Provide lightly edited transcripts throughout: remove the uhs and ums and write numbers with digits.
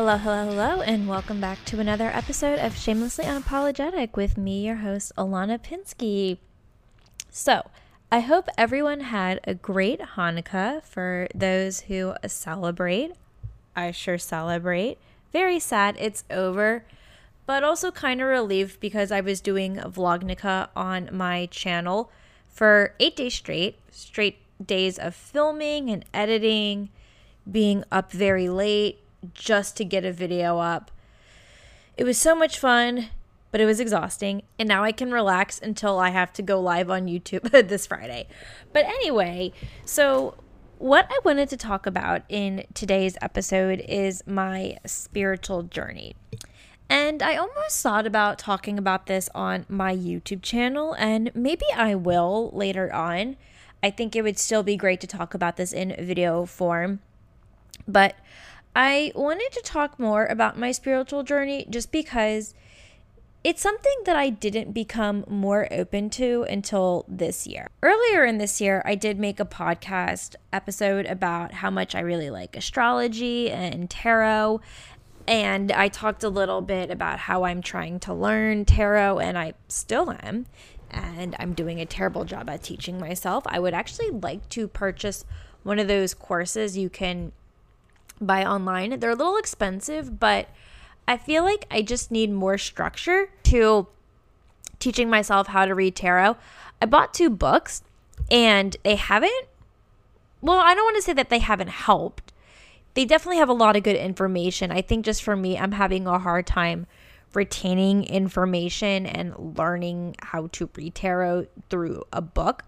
Hello, and welcome back to another episode of Shamelessly Unapologetic with me, your host, Alana Pinsky. So, I hope everyone had a great Hanukkah for those who celebrate. I sure celebrate. Very sad it's over, but also kind of relieved because I was doing Vlognica on my channel for 8 days straight days of filming and editing, being up very late just to get a video up. It was so much fun, but it was exhausting, and now I can relax until I have to go live on YouTube this Friday. But anyway, so what I wanted to talk about in today's episode is my spiritual journey. And I almost thought about talking about this on my YouTube channel, and maybe I will later on. I think it would still be great to talk about this in video form, but I wanted to talk more about my spiritual journey just because it's something that I didn't become more open to until this year. Earlier in this year, I did make a podcast episode about how much I really like astrology and tarot, and I talked a little bit about how I'm trying to learn tarot, and I still am, and I'm doing a terrible job at teaching myself. I would actually like to purchase one of those courses you can buy online. They're a little expensive, but I feel like I just need more structure to teaching myself how to read tarot. I bought 2 books and they haven't, well, I don't want to say that they haven't helped. They definitely have a lot of good information. I think just for me, I'm having a hard time retaining information and learning how to read tarot through a book.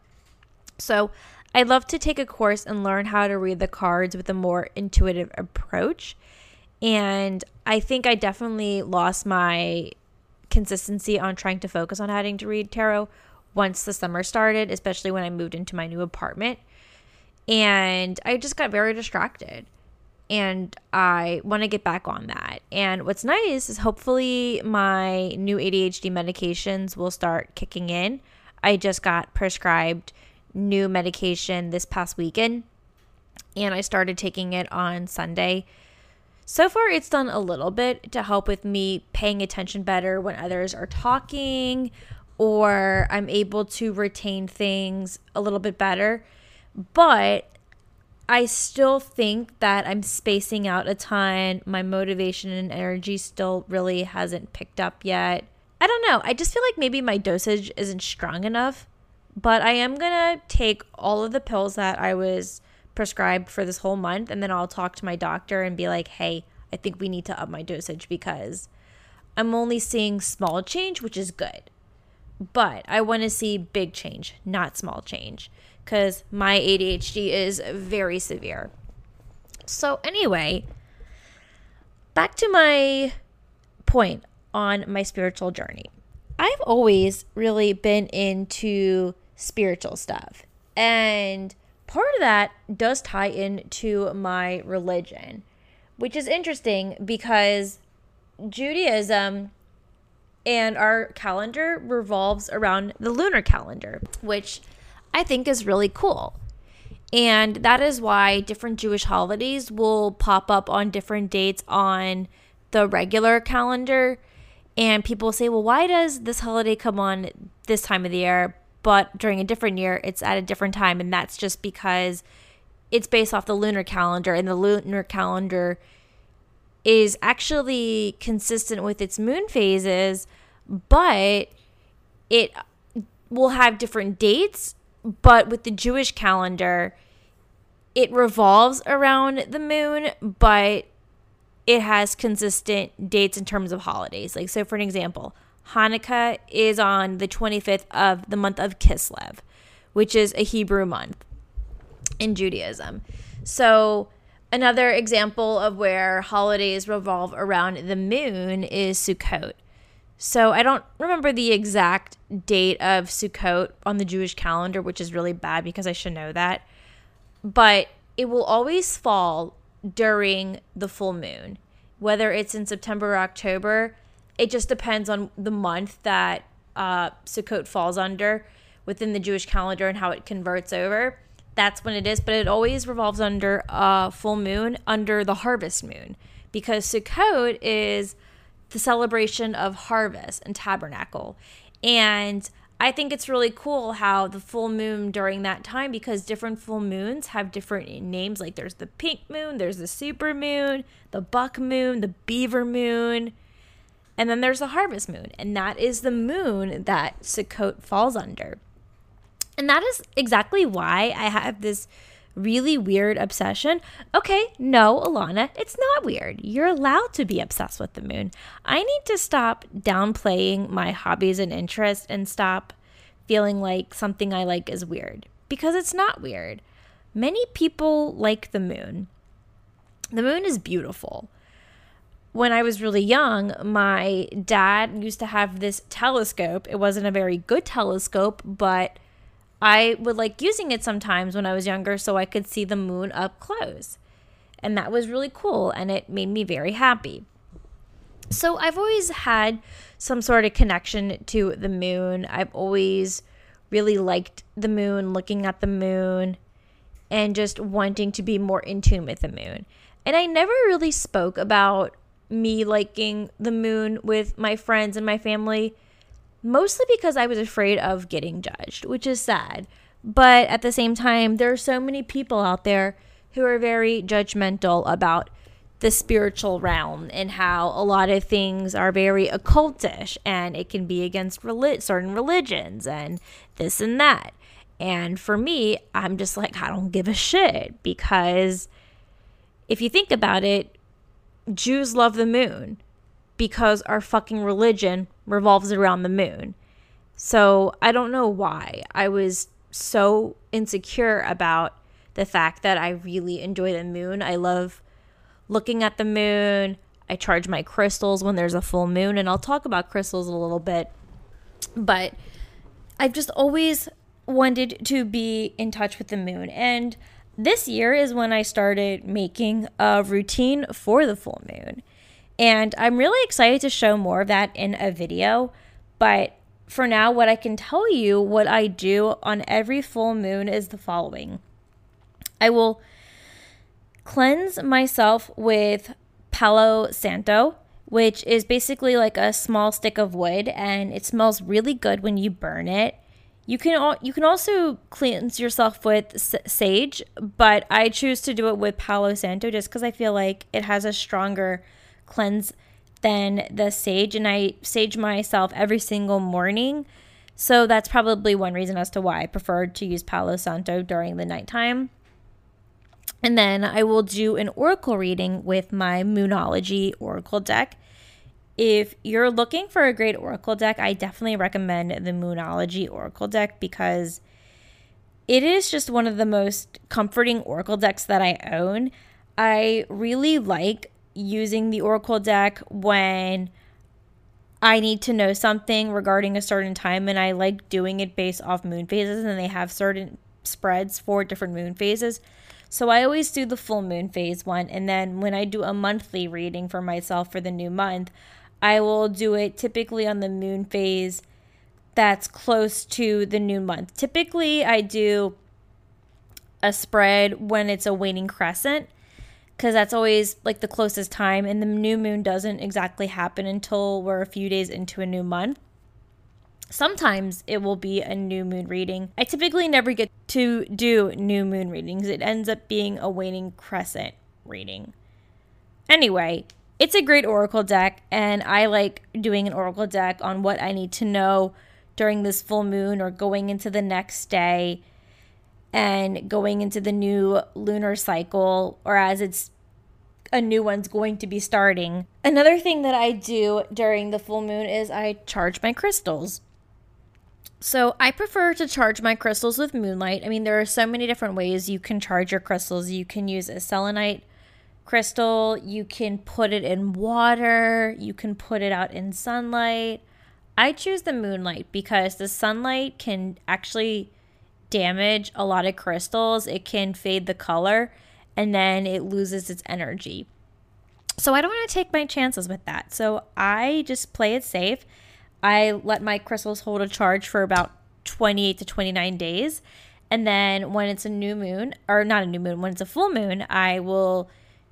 So I'd love to take a course and learn how to read the cards with a more intuitive approach. And I think I definitely lost my consistency on trying to focus on having to read tarot once the summer started, especially when I moved into my new apartment. And I just got very distracted. And I want to get back on that. And what's nice is hopefully my new ADHD medications will start kicking in. I just got prescribed new medication this past weekend, and I started taking it on Sunday. So far, it's done a little bit to help with me paying attention better when others are talking, or I'm able to retain things a little bit better. But I still think that I'm spacing out a ton. My motivation and energy still really hasn't picked up yet. I don't know. I just feel like maybe my dosage isn't strong enough, but I am going to take all of the pills that I was prescribed for this whole month, and then I'll talk to my doctor and be like, hey, I think we need to up my dosage because I'm only seeing small change, which is good, but I want to see big change, not small change, because my ADHD is very severe. So anyway, back to my point on my spiritual journey. I've always really been into spiritual stuff, and part of that does tie into my religion, which is interesting because Judaism and our calendar revolves around the lunar calendar, which I think is really cool. And that is why different Jewish holidays will pop up on different dates on the regular calendar. And people say, well, why does this holiday come on this time of the year, but during a different year, it's at a different time? And that's just because it's based off the lunar calendar, and the lunar calendar is actually consistent with its moon phases, but it will have different dates. But with the Jewish calendar, it revolves around the moon, but it has consistent dates in terms of holidays. Like, so for an example, Hanukkah is on the 25th of the month of Kislev, which is a Hebrew month in Judaism. So another example of where holidays revolve around the moon is Sukkot. So I don't remember the exact date of Sukkot on the Jewish calendar, which is really bad because I should know that. But it will always fall during the full moon, whether it's in September or October. It just depends on the month that Sukkot falls under within the Jewish calendar and how it converts over. That's when it is, but it always revolves under a full moon, under the harvest moon, because Sukkot is the celebration of harvest and tabernacle. And I think it's really cool how the full moon during that time, because different full moons have different names. Like there's the pink moon, there's the super moon, the buck moon, the beaver moon, and then there's the harvest moon. And that is the moon that Sukkot falls under. And that is exactly why I have this really weird obsession. Okay, no, Alana, it's not weird. You're allowed to be obsessed with the moon. I need to stop downplaying my hobbies and interests and stop feeling like something I like is weird, because it's not weird. Many people like the moon. The moon is beautiful. When I was really young, my dad used to have this telescope. It wasn't a very good telescope, but I would like using it sometimes when I was younger so I could see the moon up close. And that was really cool, and it made me very happy. So I've always had some sort of connection to the moon. I've always really liked the moon, looking at the moon, and just wanting to be more in tune with the moon. And I never really spoke about me liking the moon with my friends and my family, mostly because I was afraid of getting judged, which is sad. But at the same time, there are so many people out there who are very judgmental about the spiritual realm and how a lot of things are very occultish and it can be against certain religions and this and that. And for me, I'm just like, I don't give a shit, because if you think about it, Jews love the moon because our fucking religion revolves around the moon. So I don't know why I was so insecure about the fact that I really enjoy the moon. I love looking at the moon. I charge my crystals when there's a full moon, and I'll talk about crystals a little bit. But I've just always wanted to be in touch with the moon. And this year is when I started making a routine for the full moon. And I'm really excited to show more of that in a video. But for now, what I can tell you, what I do on every full moon is the following. I will cleanse myself with Palo Santo, which is basically like a small stick of wood, and it smells really good when you burn it. You can also cleanse yourself with sage, but I choose to do it with Palo Santo just because I feel like it has a stronger cleanse than the sage, and I sage myself every single morning. So that's probably one reason as to why I prefer to use Palo Santo during the nighttime. And then I will do an oracle reading with my Moonology Oracle deck. If you're looking for a great oracle deck, I definitely recommend the Moonology Oracle deck, because it is just one of the most comforting oracle decks that I own. I really like using the oracle deck when I need to know something regarding a certain time, and I like doing it based off moon phases, and they have certain spreads for different moon phases. So I always do the full moon phase one, and then when I do a monthly reading for myself for the new month, I will do it typically on the moon phase that's close to the new month. Typically I do a spread when it's a waning crescent, because that's always like the closest time, and the new moon doesn't exactly happen until we're a few days into a new month. Sometimes it will be a new moon reading. I typically never get to do new moon readings. It ends up being a waning crescent reading. Anyway, it's a great oracle deck, and I like doing an oracle deck on what I need to know during this full moon or going into the next day and going into the new lunar cycle, or as it's a new one's going to be starting. Another thing that I do during the full moon is I charge my crystals. So I prefer to charge my crystals with moonlight. I mean, there are so many different ways you can charge your crystals. You can use a selenite crystal, you can put it in water, you can put it out in sunlight. I choose the moonlight because the sunlight can actually damage a lot of crystals. It can fade the color, and then it loses its energy. So I don't want to take my chances with that. So I just play it safe. I let my crystals hold a charge for about 28 to 29 days. And then when it's a new moon, or not a new moon, when it's a full moon, I will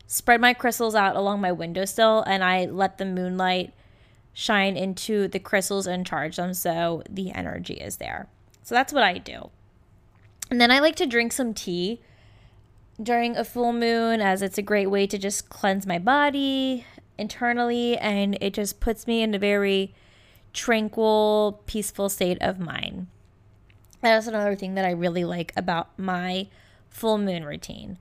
spread my crystals out along my windowsill, and I let the moonlight shine into the crystals and charge them so the energy is there. So that's what I do. And then I like to drink some tea during a full moon, as it's a great way to just cleanse my body internally, and it just puts me in a very tranquil, peaceful state of mind. That's another thing that I really like about my full moon routine.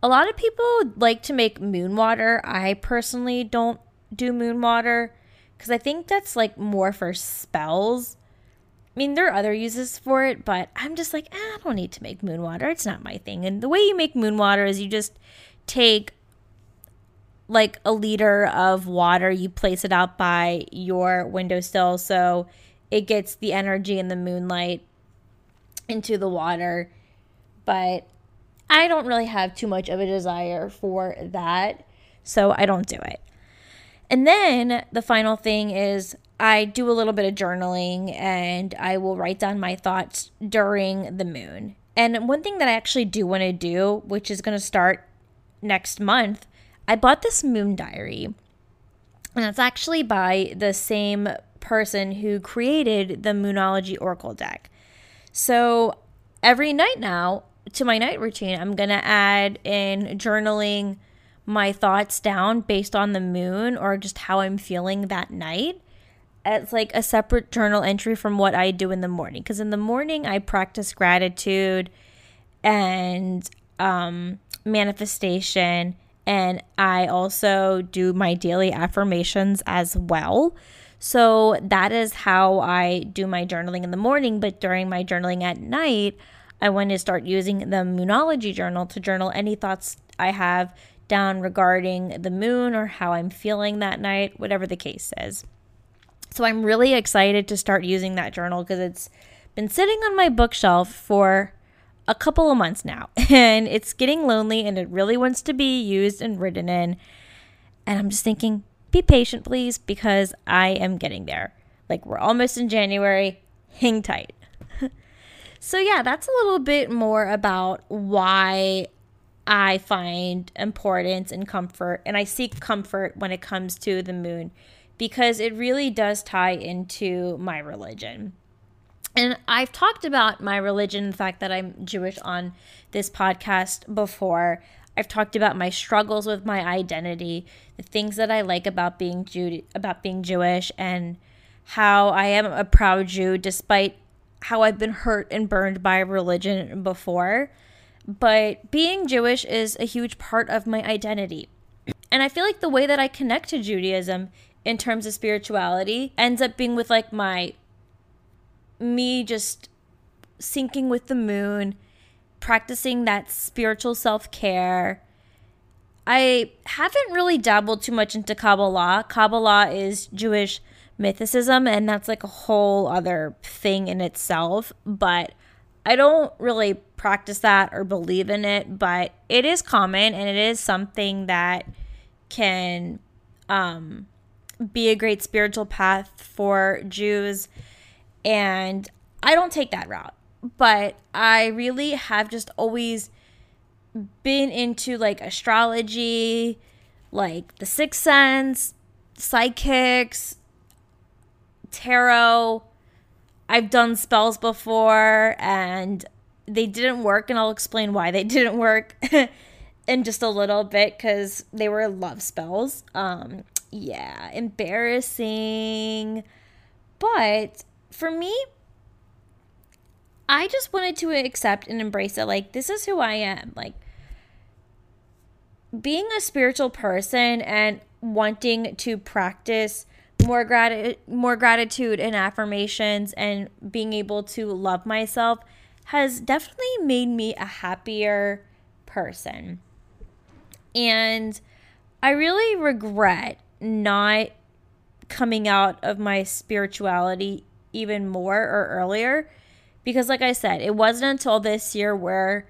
A lot of people like to make moon water. I personally don't do moon water because I think that's like more for spells. I mean, there are other uses for it, but I'm just like, I don't need to make moon water. It's not my thing. And the way you make moon water is you just take like a liter of water, you place it out by your windowsill so it gets the energy and the moonlight into the water. But I don't really have too much of a desire for that, so I don't do it. And then the final thing is I do a little bit of journaling, and I will write down my thoughts during the moon. And one thing that I actually do want to do, which is going to start next month, I bought this moon diary. And it's actually by the same person who created the Moonology Oracle deck. So every night now, to my night routine, I'm going to add in journaling my thoughts down based on the moon or just how I'm feeling that night. It's like a separate journal entry from what I do in the morning, because in the morning I practice gratitude and manifestation, and I also do my daily affirmations as well. So that is how I do my journaling in the morning. But during my journaling at night, I want to start using the Moonology journal to journal any thoughts I have down regarding the moon or how I'm feeling that night, whatever the case is. So I'm really excited to start using that journal because it's been sitting on my bookshelf for a couple of months now, and it's getting lonely, and it really wants to be used and written in. And I'm just thinking, be patient, please, because I am getting there. Like, we're almost in January. Hang tight. So yeah, that's a little bit more about why I find importance and comfort, and I seek comfort when it comes to the moon, because it really does tie into my religion. And I've talked about my religion, the fact that I'm Jewish, on this podcast before. I've talked about my struggles with my identity, the things that I like about being Jewish, and how I am a proud Jew despite how I've been hurt and burned by religion before. But being Jewish is a huge part of my identity. And I feel like the way that I connect to Judaism in terms of spirituality ends up being with like me just syncing with the moon, practicing that spiritual self-care. I haven't really dabbled too much into Kabbalah. Kabbalah is Jewish mythicism, and that's like a whole other thing in itself, but I don't really practice that or believe in it, but it is common, and it is something that can be a great spiritual path for Jews. And I don't take that route, but I really have just always been into like astrology, like the Sixth Sense, psychics, tarot. I've done spells before and they didn't work, and I'll explain why they didn't work in just a little bit, because they were love spells. Yeah, embarrassing. But for me, I just wanted to accept and embrace it. Like, this is who I am. Like, being a spiritual person and wanting to practice more gratitude and affirmations and being able to love myself has definitely made me a happier person. And I really regret not coming out of my spirituality even more or earlier, because like I said, it wasn't until this year where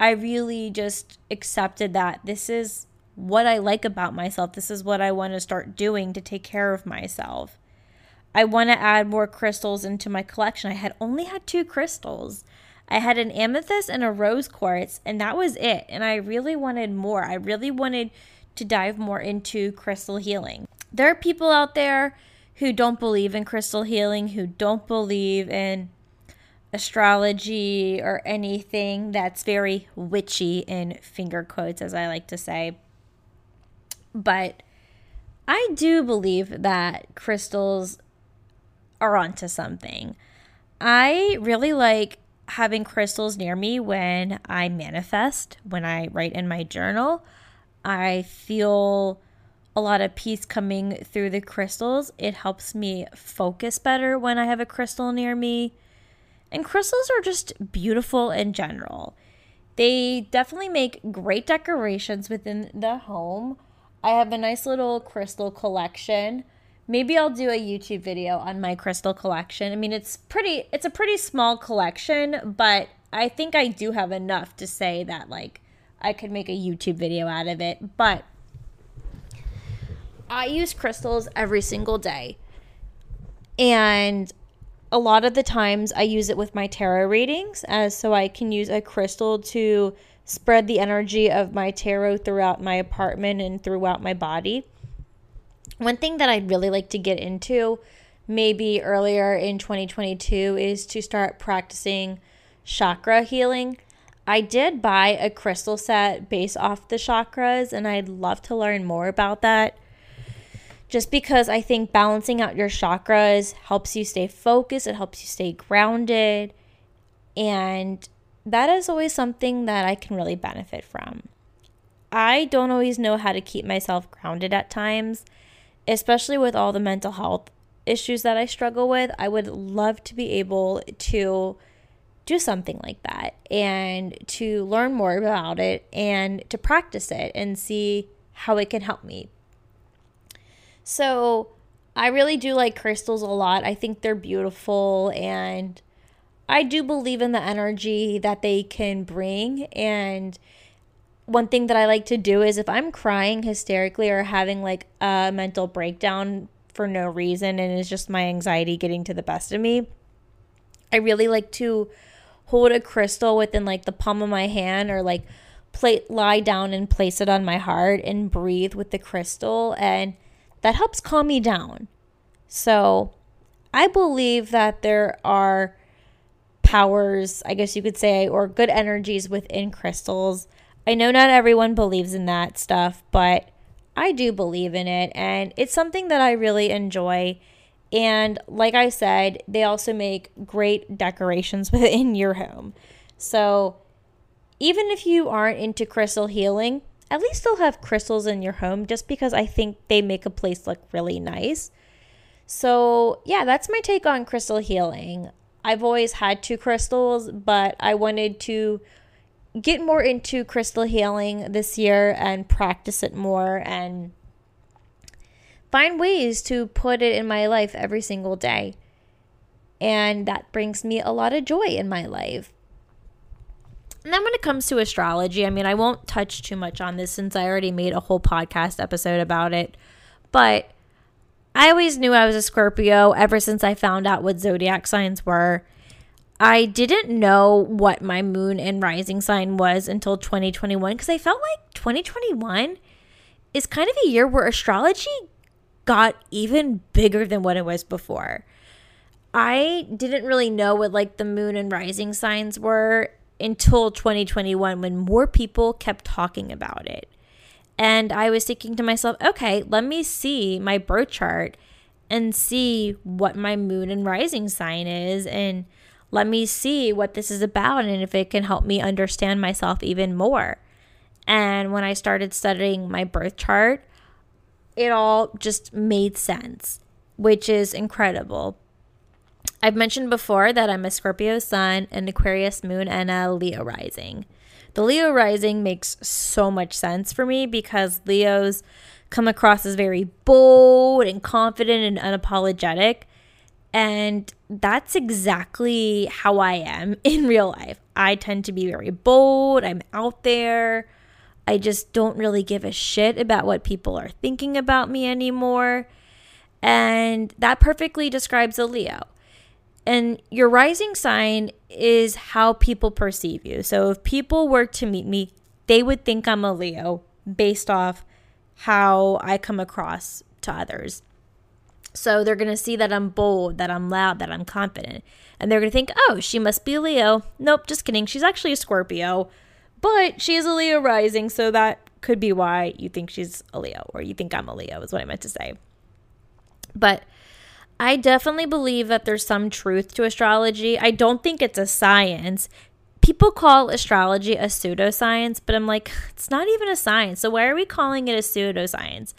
I really just accepted that this is what I like about myself. This is what I want to start doing to take care of myself. I want to add more crystals into my collection. I had only had 2 crystals. I had an amethyst and a rose quartz, and that was it. And I really wanted more. I really wanted to dive more into crystal healing. There are people out there who don't believe in crystal healing, who don't believe in astrology or anything that's very witchy, in finger quotes, as I like to say. But I do believe that crystals are onto something. I really like having crystals near me when I manifest, when I write in my journal. I feel a lot of peace coming through the crystals. It helps me focus better when I have a crystal near me. And crystals are just beautiful in general. They definitely make great decorations within the home. I have a nice little crystal collection. Maybe I'll do a YouTube video on my crystal collection. I mean, it's a pretty small collection, but I think I do have enough to say that, like, I could make a YouTube video out of it. But I use crystals every single day. And a lot of the times I use it with my tarot readings, so I can use a crystal to spread the energy of my tarot throughout my apartment and throughout my body. One thing that I'd really like to get into maybe earlier in 2022 is to start practicing chakra healing. I did buy a crystal set based off the chakras, and I'd love to learn more about that. Just because I think balancing out your chakras helps you stay focused, it helps you stay grounded, and that is always something that I can really benefit from. I don't always know how to keep myself grounded at times, especially with all the mental health issues that I struggle with. I would love to be able to do something like that and to learn more about it and to practice it and see how it can help me. So I really do like crystals a lot. I think they're beautiful, and I do believe in the energy that they can bring. And one thing that I like to do is, if I'm crying hysterically or having like a mental breakdown for no reason and it's just my anxiety getting to the best of me, I really like to hold a crystal within like the palm of my hand, or like lie down and place it on my heart and breathe with the crystal, and that helps calm me down. So I believe that there are powers, I guess you could say, or good energies within crystals. I know not everyone believes in that stuff, but I do believe in it, and it's something that I really enjoy. And like I said, they also make great decorations within your home. So even if you aren't into crystal healing, at least they'll have crystals in your home, just because I think they make a place look really nice. So yeah, that's my take on crystal healing. I've always had two crystals, but I wanted to get more into crystal healing this year and practice it more and find ways to put it in my life every single day. And that brings me a lot of joy in my life. And then when it comes to astrology, I mean, I won't touch too much on this since I already made a whole podcast episode about it. But I always knew I was a Scorpio ever since I found out what zodiac signs were. I didn't know what my moon and rising sign was until 2021, because I felt like 2021 is kind of a year where astrology got even bigger than what it was before. I didn't really know what like the moon and rising signs were until 2021, when more people kept talking about it. And I was thinking to myself, okay, let me see my birth chart and see what my moon and rising sign is, and let me see what this is about and if it can help me understand myself even more. And when I started studying my birth chart, it all just made sense, which is incredible. I've mentioned before that I'm a Scorpio sun, an Aquarius moon, and a Leo rising. The Leo rising makes so much sense for me because Leos come across as very bold and confident and unapologetic. And that's exactly how I am in real life. I tend to be very bold. I'm out there. I just don't really give a shit about what people are thinking about me anymore. And that perfectly describes a Leo. And your rising sign is how people perceive you. So if people were to meet me, they would think I'm a Leo based off how I come across to others. So they're going to see that I'm bold, that I'm loud, that I'm confident. And they're going to think, oh, she must be a Leo. Nope, just kidding. She's actually a Scorpio, but she is a Leo rising. So that could be why you think she's a Leo, or you think I'm a Leo is what I meant to say. But I definitely believe that there's some truth to astrology. I don't think it's a science. People call astrology a pseudoscience, but I'm like, it's not even a science. So why are we calling it a pseudoscience?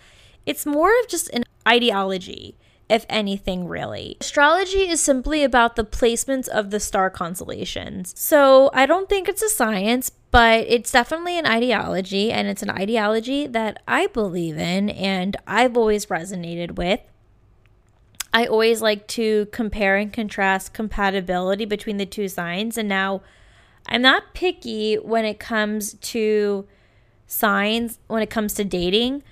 It's more of just an ideology, if anything, really. Astrology is simply about the placements of the star constellations. So I don't think it's a science, but it's definitely an ideology, and it's an ideology that I believe in and I've always resonated with. I always like to compare and contrast compatibility between the two signs, and now I'm not picky when it comes to signs, when it comes to dating,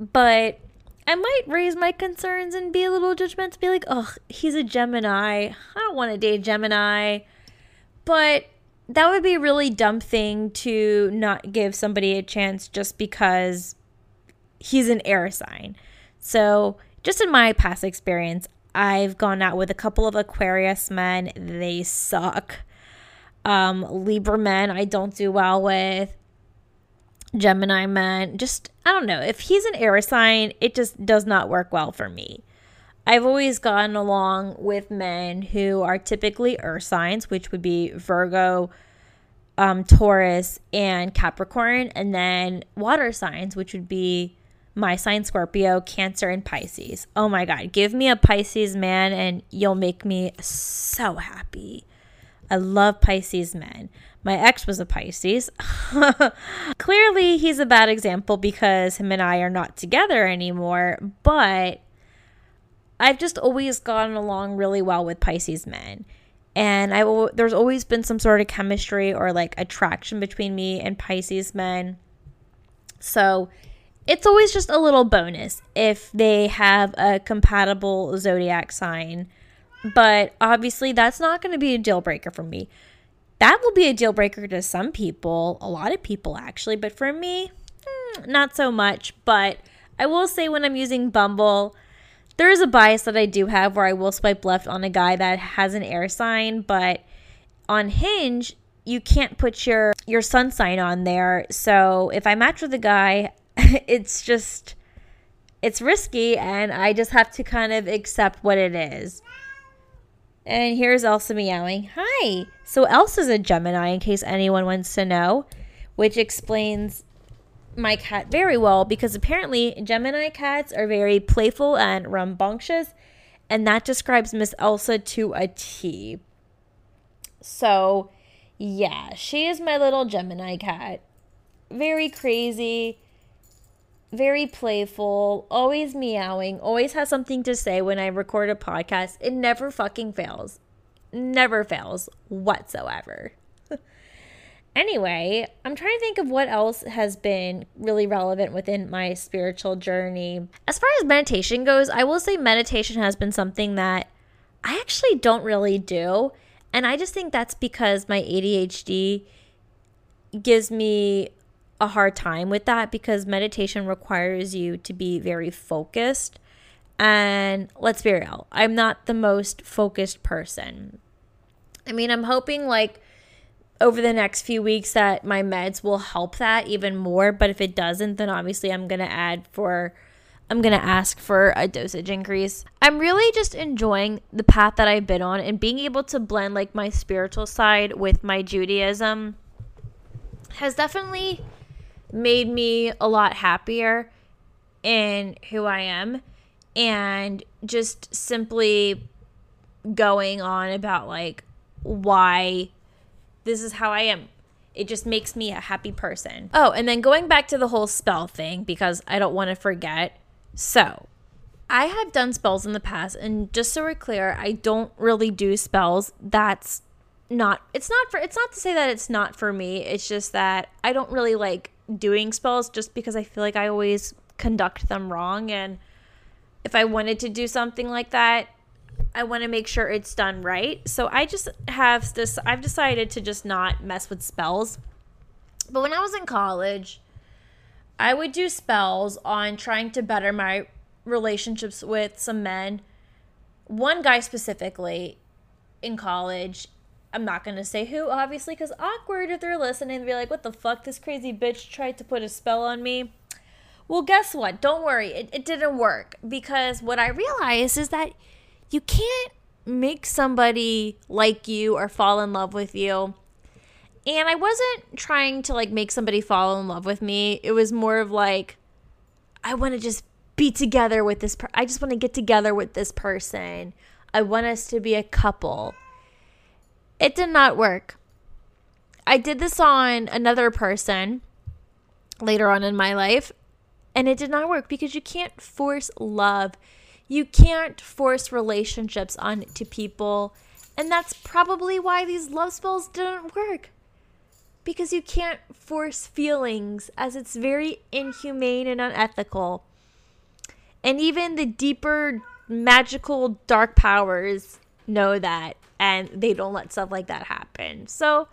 but I might raise my concerns and be a little judgmental, be like, oh, he's a Gemini. I don't want to date Gemini. But that would be a really dumb thing to not give somebody a chance just because he's an air sign. So just in my past experience, I've gone out with a couple of Aquarius men. They suck. Libra men, I don't do well with. Gemini man, just, I don't know. If he's an air sign, it just does not work well for me. I've always gotten along with men who are typically earth signs, which would be Virgo, Taurus, and Capricorn, and then water signs, which would be my sign, Scorpio, Cancer, and Pisces. Oh my God, give me a Pisces man and you'll make me so happy. I love Pisces men. My ex was a Pisces. Clearly, he's a bad example because him and I are not together anymore, but I've just always gotten along really well with Pisces men. And there's always been some sort of chemistry or like attraction between me and Pisces men. So it's always just a little bonus if they have a compatible zodiac sign. But obviously, that's not going to be a deal breaker for me. That will be a deal breaker to some people, a lot of people actually, but for me, not so much. But I will say when I'm using Bumble, there is a bias that I do have where I will swipe left on a guy that has an air sign, but on Hinge, you can't put your sun sign on there. So if I match with a guy, it's risky, and I just have to kind of accept what it is. And here's Elsa meowing. Hi. So Elsa's a Gemini, in case anyone wants to know, which explains my cat very well, because apparently Gemini cats are very playful and rambunctious, and that describes Miss Elsa to a T. So yeah, she is my little Gemini cat. Very crazy, very playful, always meowing, always has something to say when I record a podcast. It never fucking fails. Never fails whatsoever. Anyway, I'm trying to think of what else has been really relevant within my spiritual journey. As far as meditation goes, I will say meditation has been something that I actually don't really do. And I just think that's because my ADHD gives me a hard time with that, because meditation requires you to be very focused, and let's be real, I'm not the most focused person. I mean, I'm hoping like over the next few weeks that my meds will help that even more, but if it doesn't, then obviously I'm gonna ask for a dosage increase. I'm really just enjoying the path that I've been on and being able to blend like my spiritual side with my Judaism has definitely made me a lot happier in who I am, and just simply going on about like why this is how I am. It just makes me a happy person. Oh, and then going back to the whole spell thing, because I don't want to forget. So I have done spells in the past, and just so we're clear, I don't really do spells. It's not to say that it's not for me. It's just that I don't really like doing spells, just because I feel like I always conduct them wrong, and if I wanted to do something like that, I want to make sure it's done right. So I've decided to just not mess with spells. But when I was in college, I would do spells on trying to better my relationships with some men. One guy specifically in college. I'm not going to say who, obviously, because awkward if they're listening. They'll be like, what the fuck? This crazy bitch tried to put a spell on me. Well, guess what? Don't worry. It didn't work, because what I realized is that you can't make somebody like you or fall in love with you. And I wasn't trying to, like, make somebody fall in love with me. It was more of like, I want to just be together with this person. I just want to get together with this person. I want us to be a couple. It did not work. I did this on another person later on in my life, and it did not work, because you can't force love. You can't force relationships onto people. And that's probably why these love spells didn't work, because you can't force feelings, as it's very inhumane and unethical. And even the deeper magical dark powers know that, and they don't let stuff like that happen. So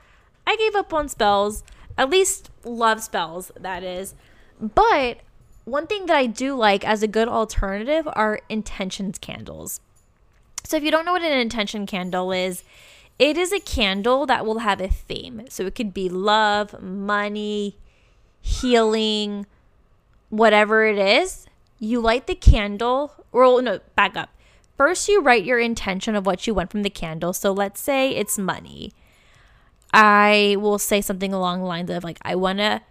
I gave up on spells, at least love spells, that is. But one thing that I do like as a good alternative are intentions candles. So if you don't know what an intention candle is, it is a candle that will have a theme. So it could be love, money, healing, whatever it is. You light the candle, or no, back up. First, you write your intention of what you want from the candle. So let's say it's money. I will say something along the lines of, like, I want to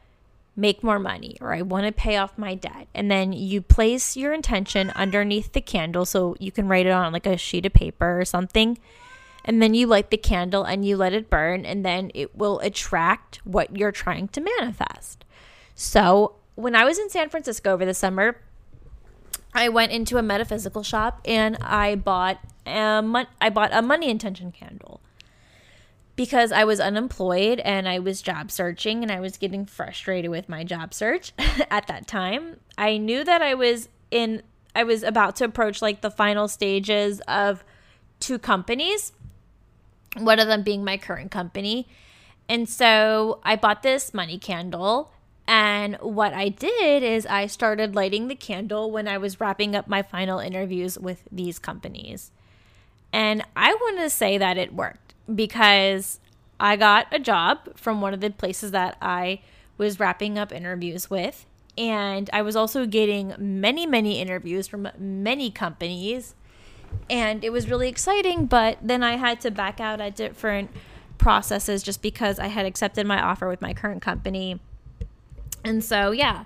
make more money, or I want to pay off my debt. And then you place your intention underneath the candle, so you can write it on like a sheet of paper or something. And then you light the candle and you let it burn, and then it will attract what you're trying to manifest. So when I was in San Francisco over the summer, I went into a metaphysical shop and I bought a money intention candle, because I was unemployed and I was job searching, and I was getting frustrated with my job search at that time. I knew that I was about to approach like the final stages of two companies, one of them being my current company. And so I bought this money candle, and what I did is I started lighting the candle when I was wrapping up my final interviews with these companies. And I want to say that it worked, because I got a job from one of the places that I was wrapping up interviews with. And I was also getting many, many interviews from many companies. And it was really exciting, but then I had to back out at different processes just because I had accepted my offer with my current company. And so, yeah,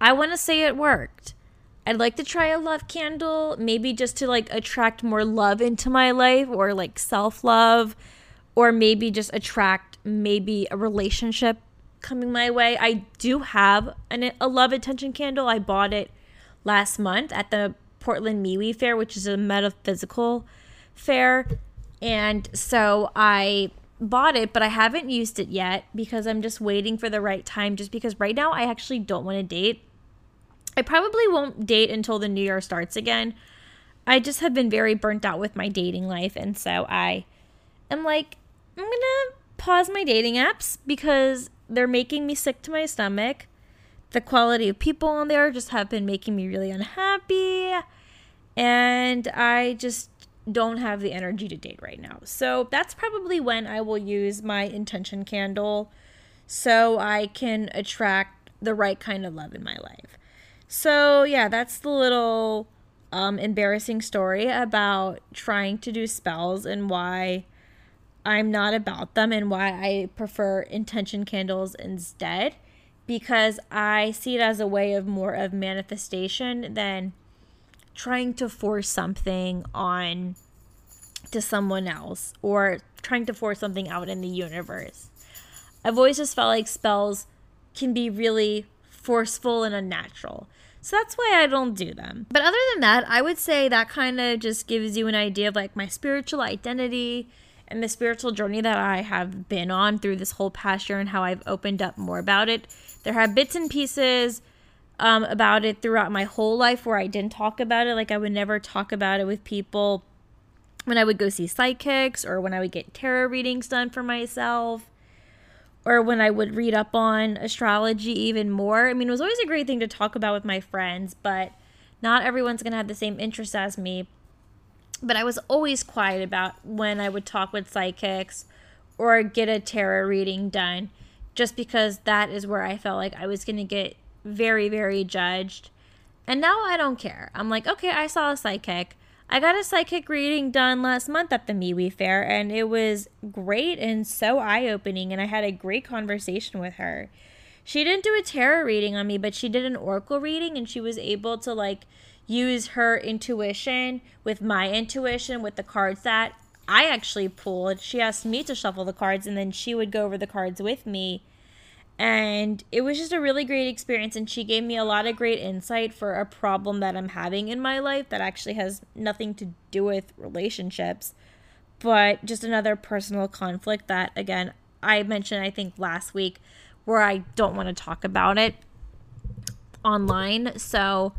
I want to say it worked. I'd like to try a love candle, maybe just to like attract more love into my life, or like self-love, or maybe just attract maybe a relationship coming my way. I do have a love intention candle. I bought it last month at the Portland MeWe Fair, which is a metaphysical fair. And so I bought it, but I haven't used it yet, because I'm just waiting for the right time, just because right now I actually don't want to date. I probably won't date until the new year starts again. I just have been very burnt out with my dating life. And so I am like, I'm going to pause my dating apps because they're making me sick to my stomach. The quality of people on there just have been making me really unhappy. And I just don't have the energy to date right now. So that's probably when I will use my intention candle, so I can attract the right kind of love in my life. So, yeah, that's the little embarrassing story about trying to do spells and why I'm not about them and why I prefer intention candles instead, because I see it as a way of more of manifestation than trying to force something on to someone else or trying to force something out in the universe. I've always just felt like spells can be really forceful and unnatural. So that's why I don't do them. But other than that, I would say that kind of just gives you an idea of like my spiritual identity and the spiritual journey that I have been on through this whole past year and how I've opened up more about it. There have bits and pieces about it throughout my whole life where I didn't talk about it. Like I would never talk about it with people when I would go see psychics or when I would get tarot readings done for myself or when I would read up on astrology even more. I mean, it was always a great thing to talk about with my friends, but not everyone's going to have the same interests as me. But I was always quiet about when I would talk with psychics or get a tarot reading done, just because that is where I felt like I was going to get very, very judged. And now I don't care. I'm like, okay, I saw a psychic. I got a psychic reading done last month at the MeWe Fair, and it was great and so eye-opening, and I had a great conversation with her. She didn't do a tarot reading on me, but she did an oracle reading, and she was able to, like, use her intuition with my intuition with the cards that I actually pulled. She asked me to shuffle the cards, and then she would go over the cards with me. And it was just a really great experience, and she gave me a lot of great insight for a problem that I'm having in my life that actually has nothing to do with relationships, but just another personal conflict that, again, I mentioned, I think, last week, where I don't want to talk about it online. So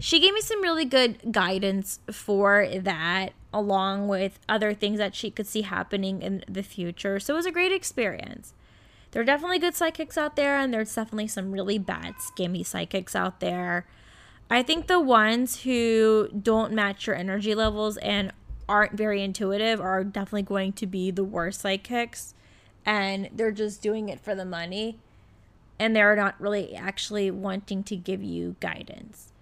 she gave me some really good guidance for that, along with other things that she could see happening in the future. So it was a great experience. There are definitely good psychics out there, and there's definitely some really bad, scammy psychics out there. I think the ones who don't match your energy levels and aren't very intuitive are definitely going to be the worst psychics, and they're just doing it for the money, and they're not really actually wanting to give you guidance.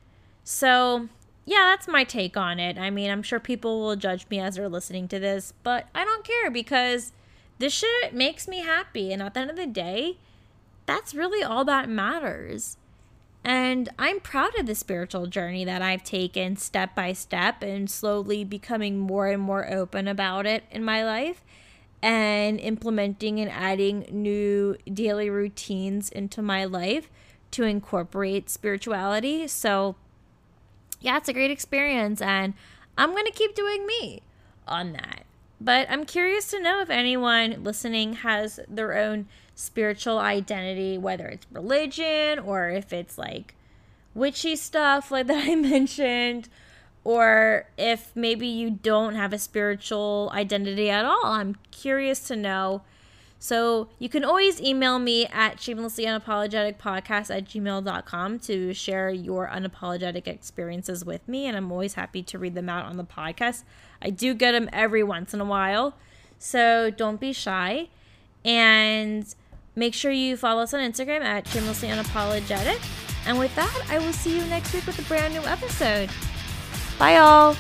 So, yeah, that's my take on it. I mean, I'm sure people will judge me as they're listening to this, but I don't care, because this shit makes me happy, and at the end of the day, that's really all that matters. And I'm proud of the spiritual journey that I've taken step by step, and slowly becoming more and more open about it in my life, and implementing and adding new daily routines into my life to incorporate spirituality. So, yeah, it's a great experience, and I'm going to keep doing me on that. But I'm curious to know if anyone listening has their own spiritual identity, whether it's religion or if it's like witchy stuff like that I mentioned, or if maybe you don't have a spiritual identity at all. I'm curious to know. So you can always email me at shamelesslyunapologeticpodcast@gmail.com to share your unapologetic experiences with me, and I'm always happy to read them out on the podcast. I do get them every once in a while, so don't be shy. And make sure you follow us on Instagram at shamelesslyunapologetic. And with that, I will see you next week with a brand new episode. Bye, all.